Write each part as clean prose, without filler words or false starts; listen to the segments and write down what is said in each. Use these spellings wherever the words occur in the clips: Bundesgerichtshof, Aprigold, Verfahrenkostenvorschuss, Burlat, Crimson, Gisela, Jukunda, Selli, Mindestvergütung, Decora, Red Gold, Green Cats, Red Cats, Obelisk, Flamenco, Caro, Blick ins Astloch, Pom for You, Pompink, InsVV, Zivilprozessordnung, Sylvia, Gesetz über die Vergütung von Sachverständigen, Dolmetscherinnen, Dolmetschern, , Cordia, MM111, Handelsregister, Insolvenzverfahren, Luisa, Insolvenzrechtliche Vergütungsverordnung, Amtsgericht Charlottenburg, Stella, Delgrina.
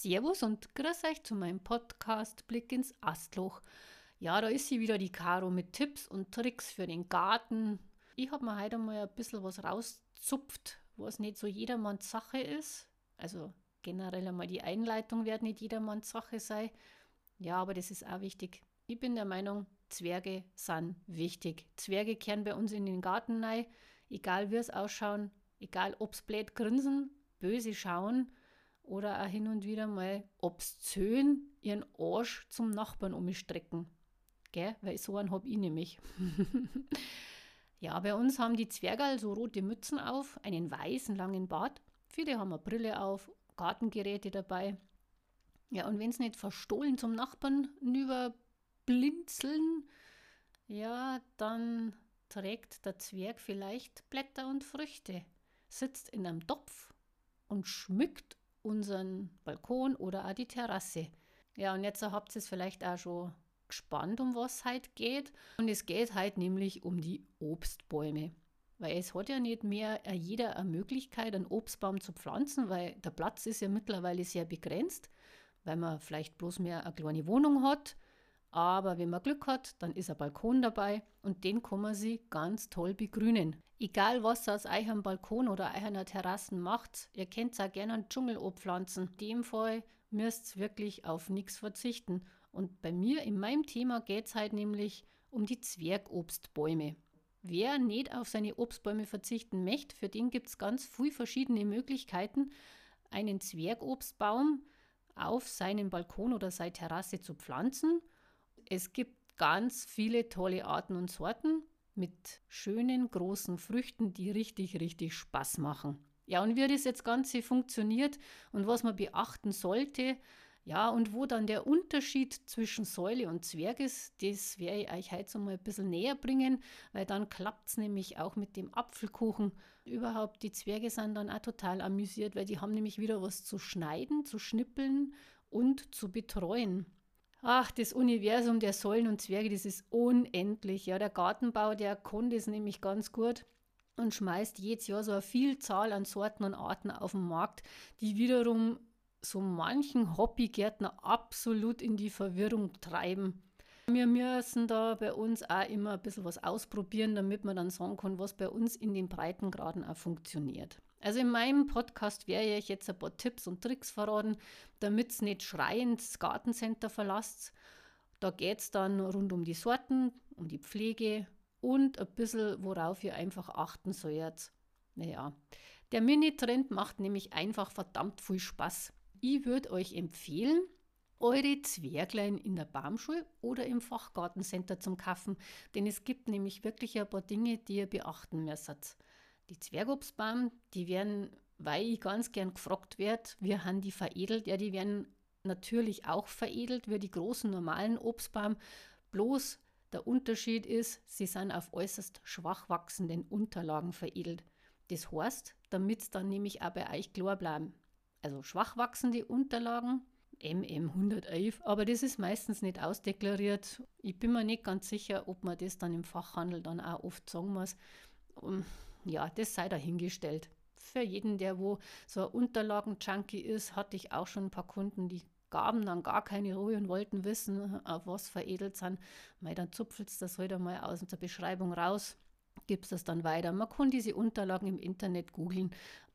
Servus und grüß euch zu meinem Podcast Blick ins Astloch. Ja, da ist sie wieder, die Caro, mit Tipps und Tricks für den Garten. Ich habe mir heute mal ein bisschen was rauszupft, was nicht so jedermanns Sache ist. Also generell einmal die Einleitung wird nicht jedermanns Sache sein. Ja, aber das ist auch wichtig. Ich bin der Meinung, Zwerge sind wichtig. Zwerge kehren bei uns in den Garten rein, egal wie es ausschauen, egal ob es blöd grinsen, böse schauen oder auch hin und wieder mal obszön ihren Arsch zum Nachbarn umstrecken. Gell? Weil so einen habe ich nämlich. Ja, bei uns haben die Zwergerl so rote Mützen auf, einen weißen langen Bart. Viele haben eine Brille auf, Gartengeräte dabei. Ja, und wenn es nicht verstohlen zum Nachbarn rüberblinzeln, ja, dann trägt der Zwerg vielleicht Blätter und Früchte, sitzt in einem Topf und schmückt unseren Balkon oder auch die Terrasse. Ja, und jetzt habt ihr es vielleicht auch schon gespannt, um was es halt geht. Und es geht halt nämlich um die Obstbäume. Weil es hat ja nicht mehr jeder eine Möglichkeit, einen Obstbaum zu pflanzen, weil der Platz ist ja mittlerweile sehr begrenzt, weil man vielleicht bloß mehr eine kleine Wohnung hat. Aber wenn man Glück hat, dann ist ein Balkon dabei und den kann man sich ganz toll begrünen. Egal, was ihr aus eurem Balkon oder eurer Terrassen macht, ihr könnt auch gerne einen Dschungel abpflanzen. In dem Fall müsst ihr wirklich auf nichts verzichten. Und bei mir, in meinem Thema, geht es halt nämlich um die Zwergobstbäume. Wer nicht auf seine Obstbäume verzichten möchte, für den gibt es ganz viele verschiedene Möglichkeiten, einen Zwergobstbaum auf seinen Balkon oder seine Terrasse zu pflanzen. Es gibt ganz viele tolle Arten und Sorten mit schönen, großen Früchten, die richtig, richtig Spaß machen. Ja, und wie das jetzt Ganze funktioniert und was man beachten sollte, ja, und wo dann der Unterschied zwischen Säule und Zwerg ist, das werde ich euch heute mal ein bisschen näher bringen, weil dann klappt es nämlich auch mit dem Apfelkuchen. Überhaupt, die Zwerge sind dann auch total amüsiert, weil die haben nämlich wieder was zu schneiden, zu schnippeln und zu betreuen. Ach, das Universum der Säulen und Zwerge, das ist unendlich. Ja, der Gartenbau, der kann das nämlich ganz gut und schmeißt jedes Jahr so eine Vielzahl an Sorten und Arten auf den Markt, die wiederum so manchen Hobbygärtner absolut in die Verwirrung treiben. Wir müssen da bei uns auch immer ein bisschen was ausprobieren, damit man dann sagen kann, was bei uns in den Breitengraden auch funktioniert. Also in meinem Podcast werde ich euch jetzt ein paar Tipps und Tricks verraten, damit ihr nicht schreiend das Gartencenter verlasst. Da geht es dann rund um die Sorten, um die Pflege und ein bisschen, worauf ihr einfach achten sollt. Naja, der Mini-Trend macht nämlich einfach verdammt viel Spaß. Ich würde euch empfehlen, eure Zwerglein in der Baumschule oder im Fachgartencenter zum kaufen, denn es gibt nämlich wirklich ein paar Dinge, die ihr beachten müsst. Die Zwergobstbäume, die werden, weil ich ganz gern gefragt werde, wir haben die veredelt. Ja, die werden natürlich auch veredelt wie die großen normalen Obstbäume. Bloß der Unterschied ist, sie sind auf äußerst schwach wachsenden Unterlagen veredelt. Das heißt, damit es dann nämlich auch bei euch klar bleiben. Also schwach wachsende Unterlagen, MM111, aber das ist meistens nicht ausdeklariert. Ich bin mir nicht ganz sicher, ob man das dann im Fachhandel dann auch oft sagen muss. Ja, das sei dahingestellt. Für jeden, der wo so ein Unterlagen-Junkie ist, hatte ich auch schon ein paar Kunden, die gaben dann gar keine Ruhe und wollten wissen, auf was veredelt sind. Mei, dann zupfelt es das heute halt mal aus der Beschreibung raus, gibt es das dann weiter. Man kann diese Unterlagen im Internet googeln.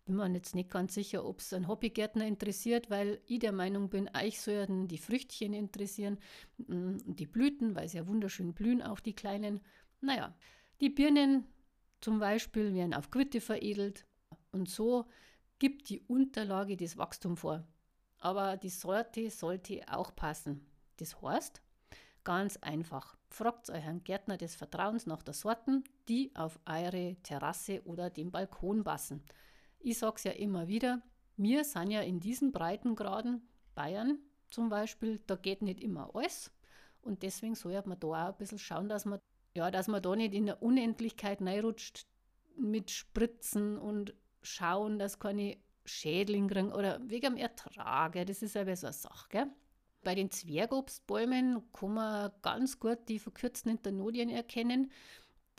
Bin mir jetzt nicht ganz sicher, ob es einen Hobbygärtner interessiert, weil ich der Meinung bin, euch sollten die Früchtchen interessieren, die Blüten, weil sie ja wunderschön blühen, auch die kleinen. Naja, die Birnen zum Beispiel werden auf Quitte veredelt und so gibt die Unterlage das Wachstum vor. Aber die Sorte sollte auch passen. Das heißt, ganz einfach, fragt euren Gärtner des Vertrauens nach der Sorten, die auf eure Terrasse oder den Balkon passen. Ich sage es ja immer wieder, wir sind ja in diesen Breitengraden, Bayern zum Beispiel, da geht nicht immer alles und deswegen sollte man da auch ein bisschen schauen, dass man da nicht in der Unendlichkeit reinrutscht mit Spritzen und schauen, dass keine Schädlinge kriegen oder wegen dem Ertrag. Das ist ja so eine Sache. Gell? Bei den Zwergobstbäumen kann man ganz gut die verkürzten Internodien erkennen.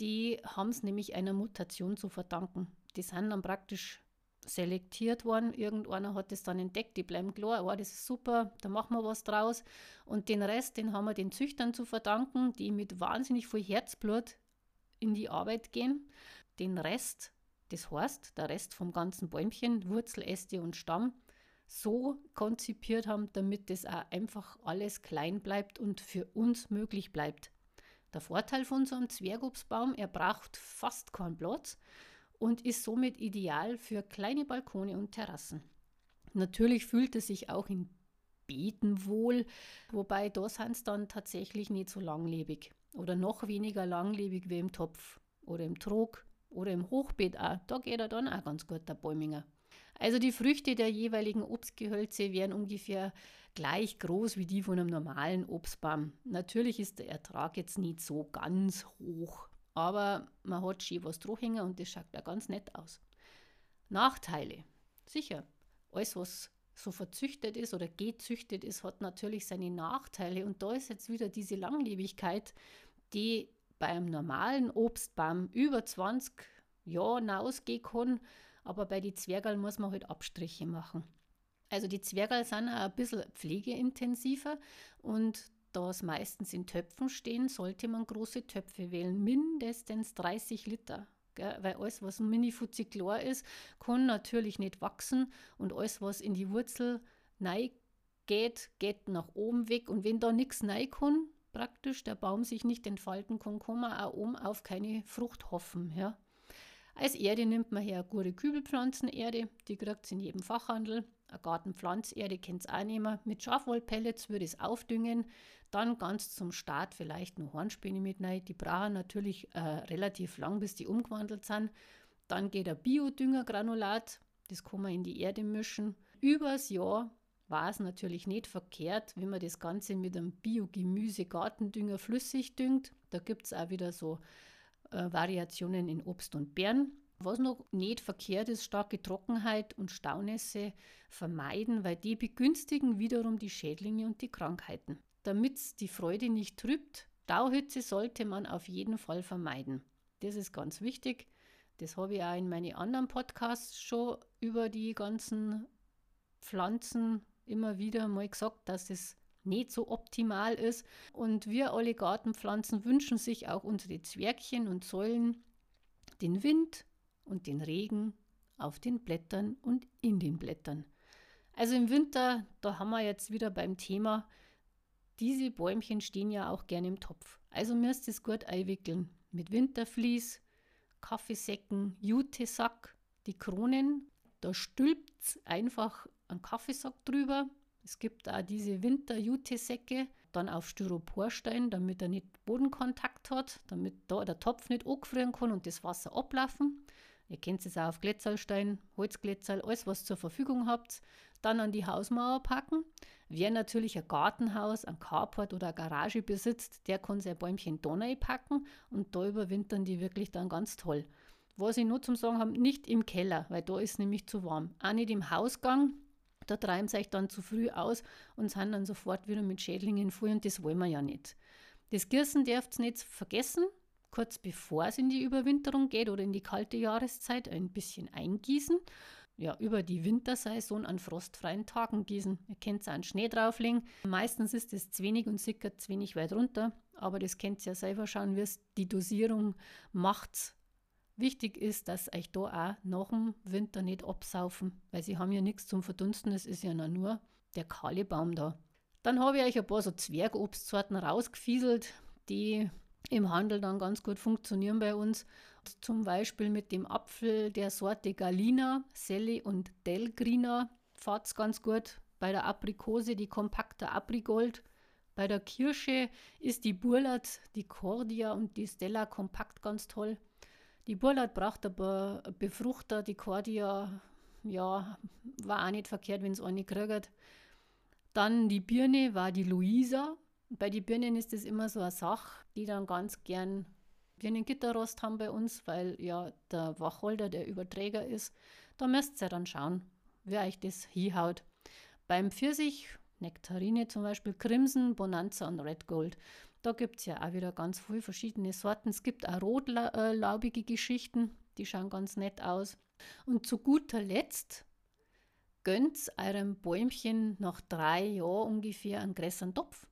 Die haben es nämlich einer Mutation zu verdanken. Die sind dann praktisch selektiert worden. Irgendeiner hat das dann entdeckt, die bleiben klar, oh, das ist super, da machen wir was draus. Und den Rest, den haben wir den Züchtern zu verdanken, die mit wahnsinnig viel Herzblut in die Arbeit gehen. Den Rest, das heißt, der Rest vom ganzen Bäumchen, Wurzel, Äste und Stamm, so konzipiert haben, damit das auch einfach alles klein bleibt und für uns möglich bleibt. Der Vorteil von so einem Zwergobstbaum, er braucht fast keinen Platz und ist somit ideal für kleine Balkone und Terrassen. Natürlich fühlt er sich auch in Beeten wohl, wobei da sind es dann tatsächlich nicht so langlebig oder noch weniger langlebig wie im Topf oder im Trog oder im Hochbeet auch. Da geht er dann auch ganz gut, der Bäuminger. Also die Früchte der jeweiligen Obstgehölze wären ungefähr gleich groß wie die von einem normalen Obstbaum. Natürlich ist der Ertrag jetzt nicht so ganz hoch, aber man hat schön was draufhängen und das schaut ja ganz nett aus. Nachteile. Sicher, alles was so verzüchtet ist oder gezüchtet ist, hat natürlich seine Nachteile und da ist jetzt wieder diese Langlebigkeit, die bei einem normalen Obstbaum über 20 Jahre hinausgehen kann. Aber bei den Zwergerl muss man halt Abstriche machen. Also die Zwergerl sind auch ein bisschen pflegeintensiver und da es meistens in Töpfen stehen, sollte man große Töpfe wählen, mindestens 30 Liter. Gell? Weil alles, was mini-futzi klar ist, kann natürlich nicht wachsen und alles, was in die Wurzel rein geht, geht nach oben weg. Und wenn da nichts rein kann, praktisch der Baum sich nicht entfalten kann, kann man auch oben auf keine Frucht hoffen, ja. Als Erde nimmt man her eine gute Kübelpflanzenerde, die kriegt es in jedem Fachhandel. Eine Gartenpflanzerde könnt ihr auch nehmen. Mit Schafwollpellets würde ich es aufdüngen. Dann ganz zum Start vielleicht noch Hornspäne mit rein. Die brauchen natürlich relativ lang, bis die umgewandelt sind. Dann geht ein Biodüngergranulat, das kann man in die Erde mischen. Übers Jahr war es natürlich nicht verkehrt, wenn man das Ganze mit einem Biogemüse-Gartendünger flüssig düngt. Da gibt es auch wieder so Variationen in Obst und Beeren. Was noch nicht verkehrt ist, starke Trockenheit und Staunässe vermeiden, weil die begünstigen wiederum die Schädlinge und die Krankheiten. Damit die Freude nicht trübt, Stauhitze sollte man auf jeden Fall vermeiden. Das ist ganz wichtig. Das habe ich auch in meinen anderen Podcasts schon über die ganzen Pflanzen immer wieder mal gesagt, dass es nicht so optimal ist. Und wir alle Gartenpflanzen wünschen sich auch unsere Zwergchen und Säulen den Wind und den Regen auf den Blättern und in den Blättern. Also im Winter, da haben wir jetzt wieder beim Thema, diese Bäumchen stehen ja auch gerne im Topf. Also müsst ihr es gut einwickeln mit Wintervlies, Kaffeesäcken, Jutesack, die Kronen. Da stülpt einfach einen Kaffeesack drüber. Es gibt auch diese Winter-Jute-Säcke, dann auf Styroporstein, damit er nicht Bodenkontakt hat, damit da der Topf nicht angefrieren kann und das Wasser ablaufen. Ihr kennt es auch auf Glätzerlstein, Holzglätzerl, alles was zur Verfügung habt. Dann an die Hausmauer packen. Wer natürlich ein Gartenhaus, ein Carport oder eine Garage besitzt, der kann sein Bäumchen da reinpacken und da überwintern die wirklich dann ganz toll. Was ich nur zum Sagen habe, nicht im Keller, weil da ist nämlich zu warm. Auch nicht im Hausgang. Da treiben sie euch dann zu früh aus und sind dann sofort wieder mit Schädlingen voll und das wollen wir ja nicht. Das Gießen dürft ihr nicht vergessen, kurz bevor es in die Überwinterung geht oder in die kalte Jahreszeit ein bisschen eingießen. Ja, über die Wintersaison an frostfreien Tagen gießen. Ihr könnt auch einen Schnee drauflegen. Meistens ist es zu wenig und sickert zu wenig weit runter, aber das könnt ihr ja selber schauen, wie es die Dosierung macht. Wichtig ist, dass euch da auch nach dem Winter nicht absaufen, weil sie haben ja nichts zum Verdunsten, es ist ja nur der kahle Baum da. Dann habe ich euch ein paar so Zwergobstsorten rausgefieselt, die im Handel dann ganz gut funktionieren bei uns. Zum Beispiel mit dem Apfel der Sorte Galina, Selli und Delgrina fährt's ganz gut. Bei der Aprikose die kompakte Aprigold. Bei der Kirsche ist die Burlat, die Cordia und die Stella kompakt ganz toll. Die Burlat braucht aber Befruchter, die Cordia, ja, war auch nicht verkehrt, wenn es eine kriegt. Dann die Birne war die Luisa. Bei den Birnen ist das immer so eine Sache, die dann ganz gern Birnengitterrost haben bei uns, weil ja der Wachholder der Überträger ist. Da müsst ihr dann schauen, wer euch das hinhaut. Beim Pfirsich, Nektarine zum Beispiel, Crimson, Bonanza und Red Gold. Da gibt es ja auch wieder ganz viele verschiedene Sorten. Es gibt auch rotlaubige Geschichten, die schauen ganz nett aus. Und zu guter Letzt gönnt eurem Bäumchen nach 3 Jahren ungefähr einen größeren Topf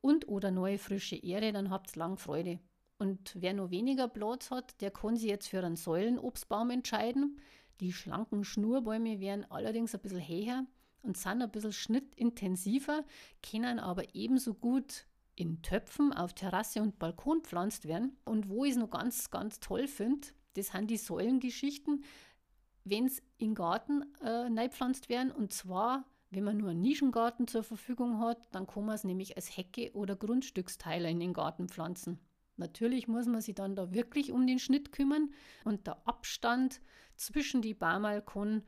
und oder neue frische Ähre, dann habt ihr lang Freude. Und wer noch weniger Platz hat, der kann sich jetzt für einen Säulenobstbaum entscheiden. Die schlanken Schnurbäume werden allerdings ein bisschen höher und sind ein bisschen schnittintensiver, können aber ebenso gut in Töpfen auf Terrasse und Balkon pflanzt werden. Und wo ich es noch ganz, ganz toll finde, das sind die Säulengeschichten, wenn es in den Garten reinpflanzt werden. Und zwar, wenn man nur einen Nischengarten zur Verfügung hat, dann kann man es nämlich als Hecke oder Grundstücksteile in den Garten pflanzen. Natürlich muss man sich dann da wirklich um den Schnitt kümmern und der Abstand zwischen die Bäume kann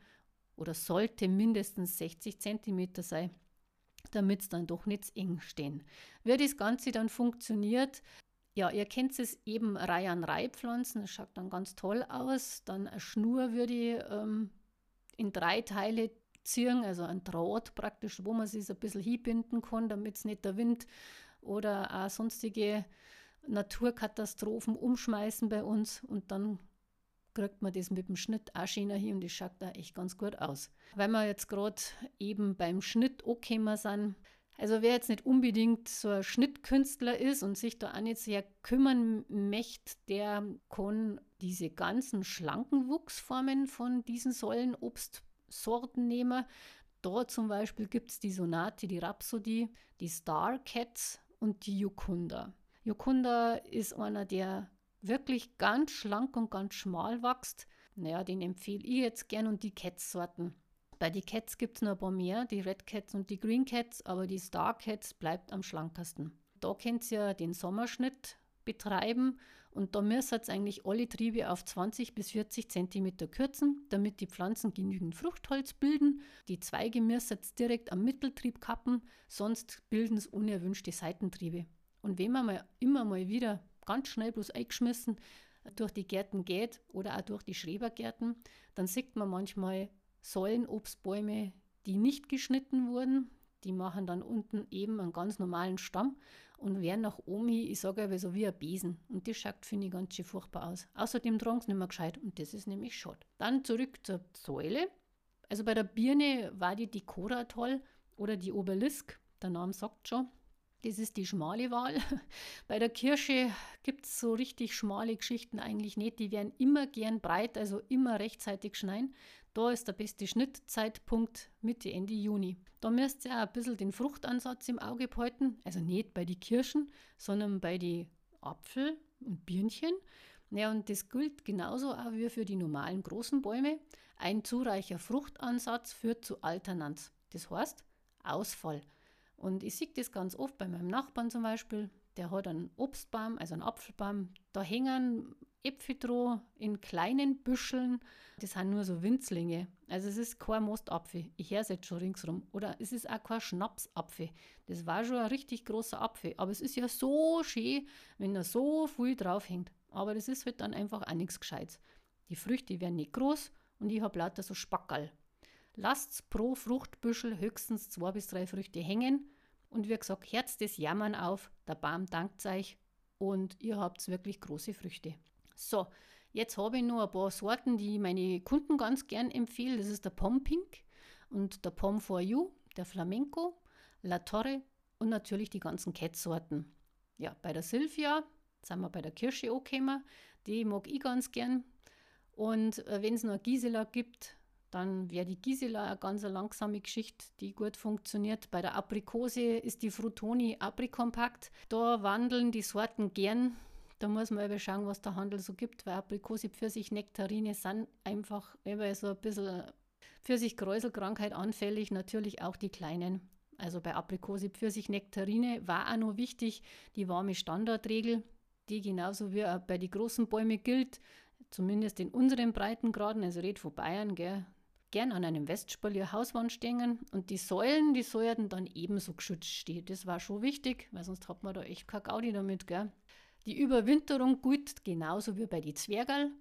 oder sollte mindestens 60 cm sein, damit es dann doch nicht zu eng stehen. Wie das Ganze dann funktioniert, ja, ihr kennt es eben Reihe an Reihe pflanzen, das schaut dann ganz toll aus. Dann eine Schnur würde ich in 3 Teile ziehen, also ein Draht praktisch, wo man sich ein bisschen hinbinden kann, damit es nicht der Wind oder auch sonstige Naturkatastrophen umschmeißen bei uns, und dann kriegt man das mit dem Schnitt auch schöner hin und das schaut da echt ganz gut aus. Weil wir jetzt gerade eben beim Schnitt angekommen sind, also wer jetzt nicht unbedingt so ein Schnittkünstler ist und sich da auch nicht sehr kümmern möchte, der kann diese ganzen schlanken Wuchsformen von diesen Säulenobstsorten nehmen. Da zum Beispiel gibt es die Sonate, die Rhapsody, die Star Cats und die Jukunda. Jukunda ist einer, der wirklich ganz schlank und ganz schmal wächst. Naja, den empfehle ich jetzt gern, und die Cats-Sorten. Bei den Cats gibt es noch ein paar mehr, die Red Cats und die Green Cats, aber die Star Cats bleibt am schlankesten. Da könnt ihr den Sommerschnitt betreiben und da müsst ihr eigentlich alle Triebe auf 20 bis 40 cm kürzen, damit die Pflanzen genügend Fruchtholz bilden. Die Zweige müsst ihr direkt am Mitteltrieb kappen, sonst bilden es unerwünschte Seitentriebe. Und wenn man mal, immer mal wieder ganz schnell bloß eingeschmissen durch die Gärten geht oder auch durch die Schrebergärten, dann sieht man manchmal Säulenobstbäume, die nicht geschnitten wurden. Die machen dann unten eben einen ganz normalen Stamm und werden nach oben hin, ich sage aber so wie ein Besen. Und das schaut, finde ich, ganz schön furchtbar aus. Außerdem tragen sie nicht mehr gescheit und das ist nämlich schade. Dann zurück zur Säule. Also bei der Birne war die Decora toll oder die Obelisk, der Name sagt schon. Das ist die schmale Wahl. Bei der Kirsche gibt es so richtig schmale Geschichten eigentlich nicht. Die werden immer gern breit, also immer rechtzeitig schneien. Da ist der beste Schnittzeitpunkt Mitte, Ende Juni. Da müsst ihr auch ein bisschen den Fruchtansatz im Auge behalten. Also nicht bei den Kirschen, sondern bei den Apfel- und Birnchen. Ja, und das gilt genauso auch wie für die normalen großen Bäume. Ein zu reicher Fruchtansatz führt zu Alternanz. Das heißt Ausfall. Und ich sehe das ganz oft bei meinem Nachbarn zum Beispiel, der hat einen Obstbaum, also einen Apfelbaum, da hängen Äpfel dran in kleinen Büscheln, das sind nur so Winzlinge, also es ist kein Mostapfel, ich höre es jetzt schon ringsrum, oder es ist auch kein Schnapsapfel, das war schon ein richtig großer Apfel, aber es ist ja so schön, wenn da so viel drauf hängt, aber das ist halt dann einfach auch nichts Gescheites. Die Früchte werden nicht groß und ich habe lauter so Spackerl. Lasst pro Fruchtbüschel höchstens 2 bis 3 Früchte hängen. Und wie gesagt, herzt das Jammern auf, der Baum dankt euch und ihr habt wirklich große Früchte. So, jetzt habe ich noch ein paar Sorten, die meine Kunden ganz gern empfehlen. Das ist der Pompink und der Pom for You, der Flamenco, La Torre und natürlich die ganzen Cats-Sorten. Ja, bei der Sylvia sind wir bei der Kirsche angekommen. Die mag ich ganz gern. Und wenn es noch eine Gisela gibt, dann wäre die Gisela eine ganz langsame Geschichte, die gut funktioniert. Bei der Aprikose ist die Frutoni Aprikompakt. Da wandeln die Sorten gern. Da muss man eben schauen, was der Handel so gibt, weil Aprikose, Pfirsich, Nektarine sind einfach eben so ein bisschen Pfirsich-Kräuselkrankheit anfällig. Natürlich auch die kleinen. Also bei Aprikose, Pfirsich, Nektarine war auch noch wichtig die warme Standardregel, die genauso wie auch bei den großen Bäumen gilt, zumindest in unseren Breitengraden, also red von Bayern, gell. Gern an einem Westspalier Hauswand stehen und die Säulen dann ebenso geschützt stehen. Das war schon wichtig, weil sonst hat man da echt keine Gaudi damit, gell. Die Überwinterung gut, genauso wie bei den Zwergerl.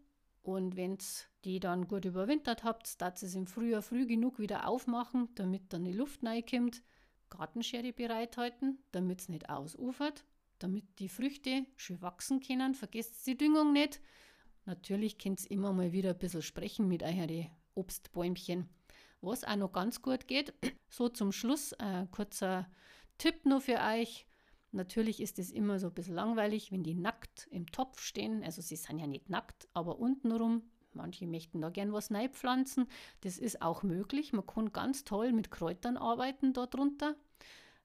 Und wenn die dann gut überwintert habt, dass ihr es im Frühjahr früh genug wieder aufmachen, damit dann die Luft reinkommt. Gartenschere bereithalten, damit es nicht ausufert, damit die Früchte schön wachsen können. Vergesst die Düngung nicht. Natürlich könnt ihr immer mal wieder ein bisschen sprechen mit euren Obstbäumchen. Was auch noch ganz gut geht, so zum Schluss ein kurzer Tipp nur für euch. Natürlich ist es immer so ein bisschen langweilig, wenn die nackt im Topf stehen. Also sie sind ja nicht nackt, aber untenrum. Manche möchten da gern was reinpflanzen. Das ist auch möglich. Man kann ganz toll mit Kräutern arbeiten da drunter.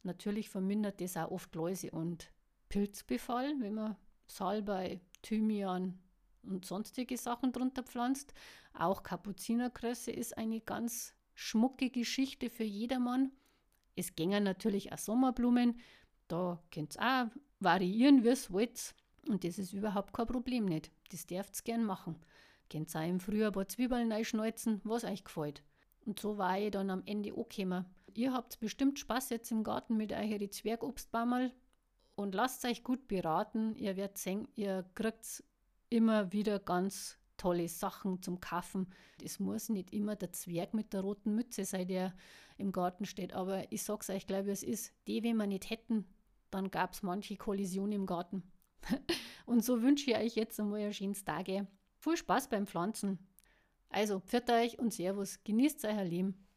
Natürlich vermindert das auch oft Läuse- und Pilzbefall, wenn man Salbei, Thymian und sonstige Sachen drunter pflanzt. Auch Kapuzinerkresse ist eine ganz schmucke Geschichte für jedermann. Es gängen natürlich auch Sommerblumen. Da könnt ihr auch variieren, wie ihr wollt. Und das ist überhaupt kein Problem nicht. Das dürft ihr gern machen. Könnt ihr auch im Frühjahr ein paar Zwiebeln reinschneuzen, was euch gefällt. Und so war ich dann am Ende angekommen. Ihr habt bestimmt Spaß jetzt im Garten mit euren Zwergobstbaumerl und lasst euch gut beraten. Ihr werdet sehen, ihr kriegt immer wieder ganz tolle Sachen zum Kaufen. Es muss nicht immer der Zwerg mit der roten Mütze sein, der im Garten steht. Aber ich sag's euch gleich, wie es ist. Die, wenn wir nicht hätten, dann gab es manche Kollision im Garten. Und so wünsche ich euch jetzt einmal ein schönes Tage. Viel Spaß beim Pflanzen. Also, pfiat euch und Servus. Genießt euer Leben.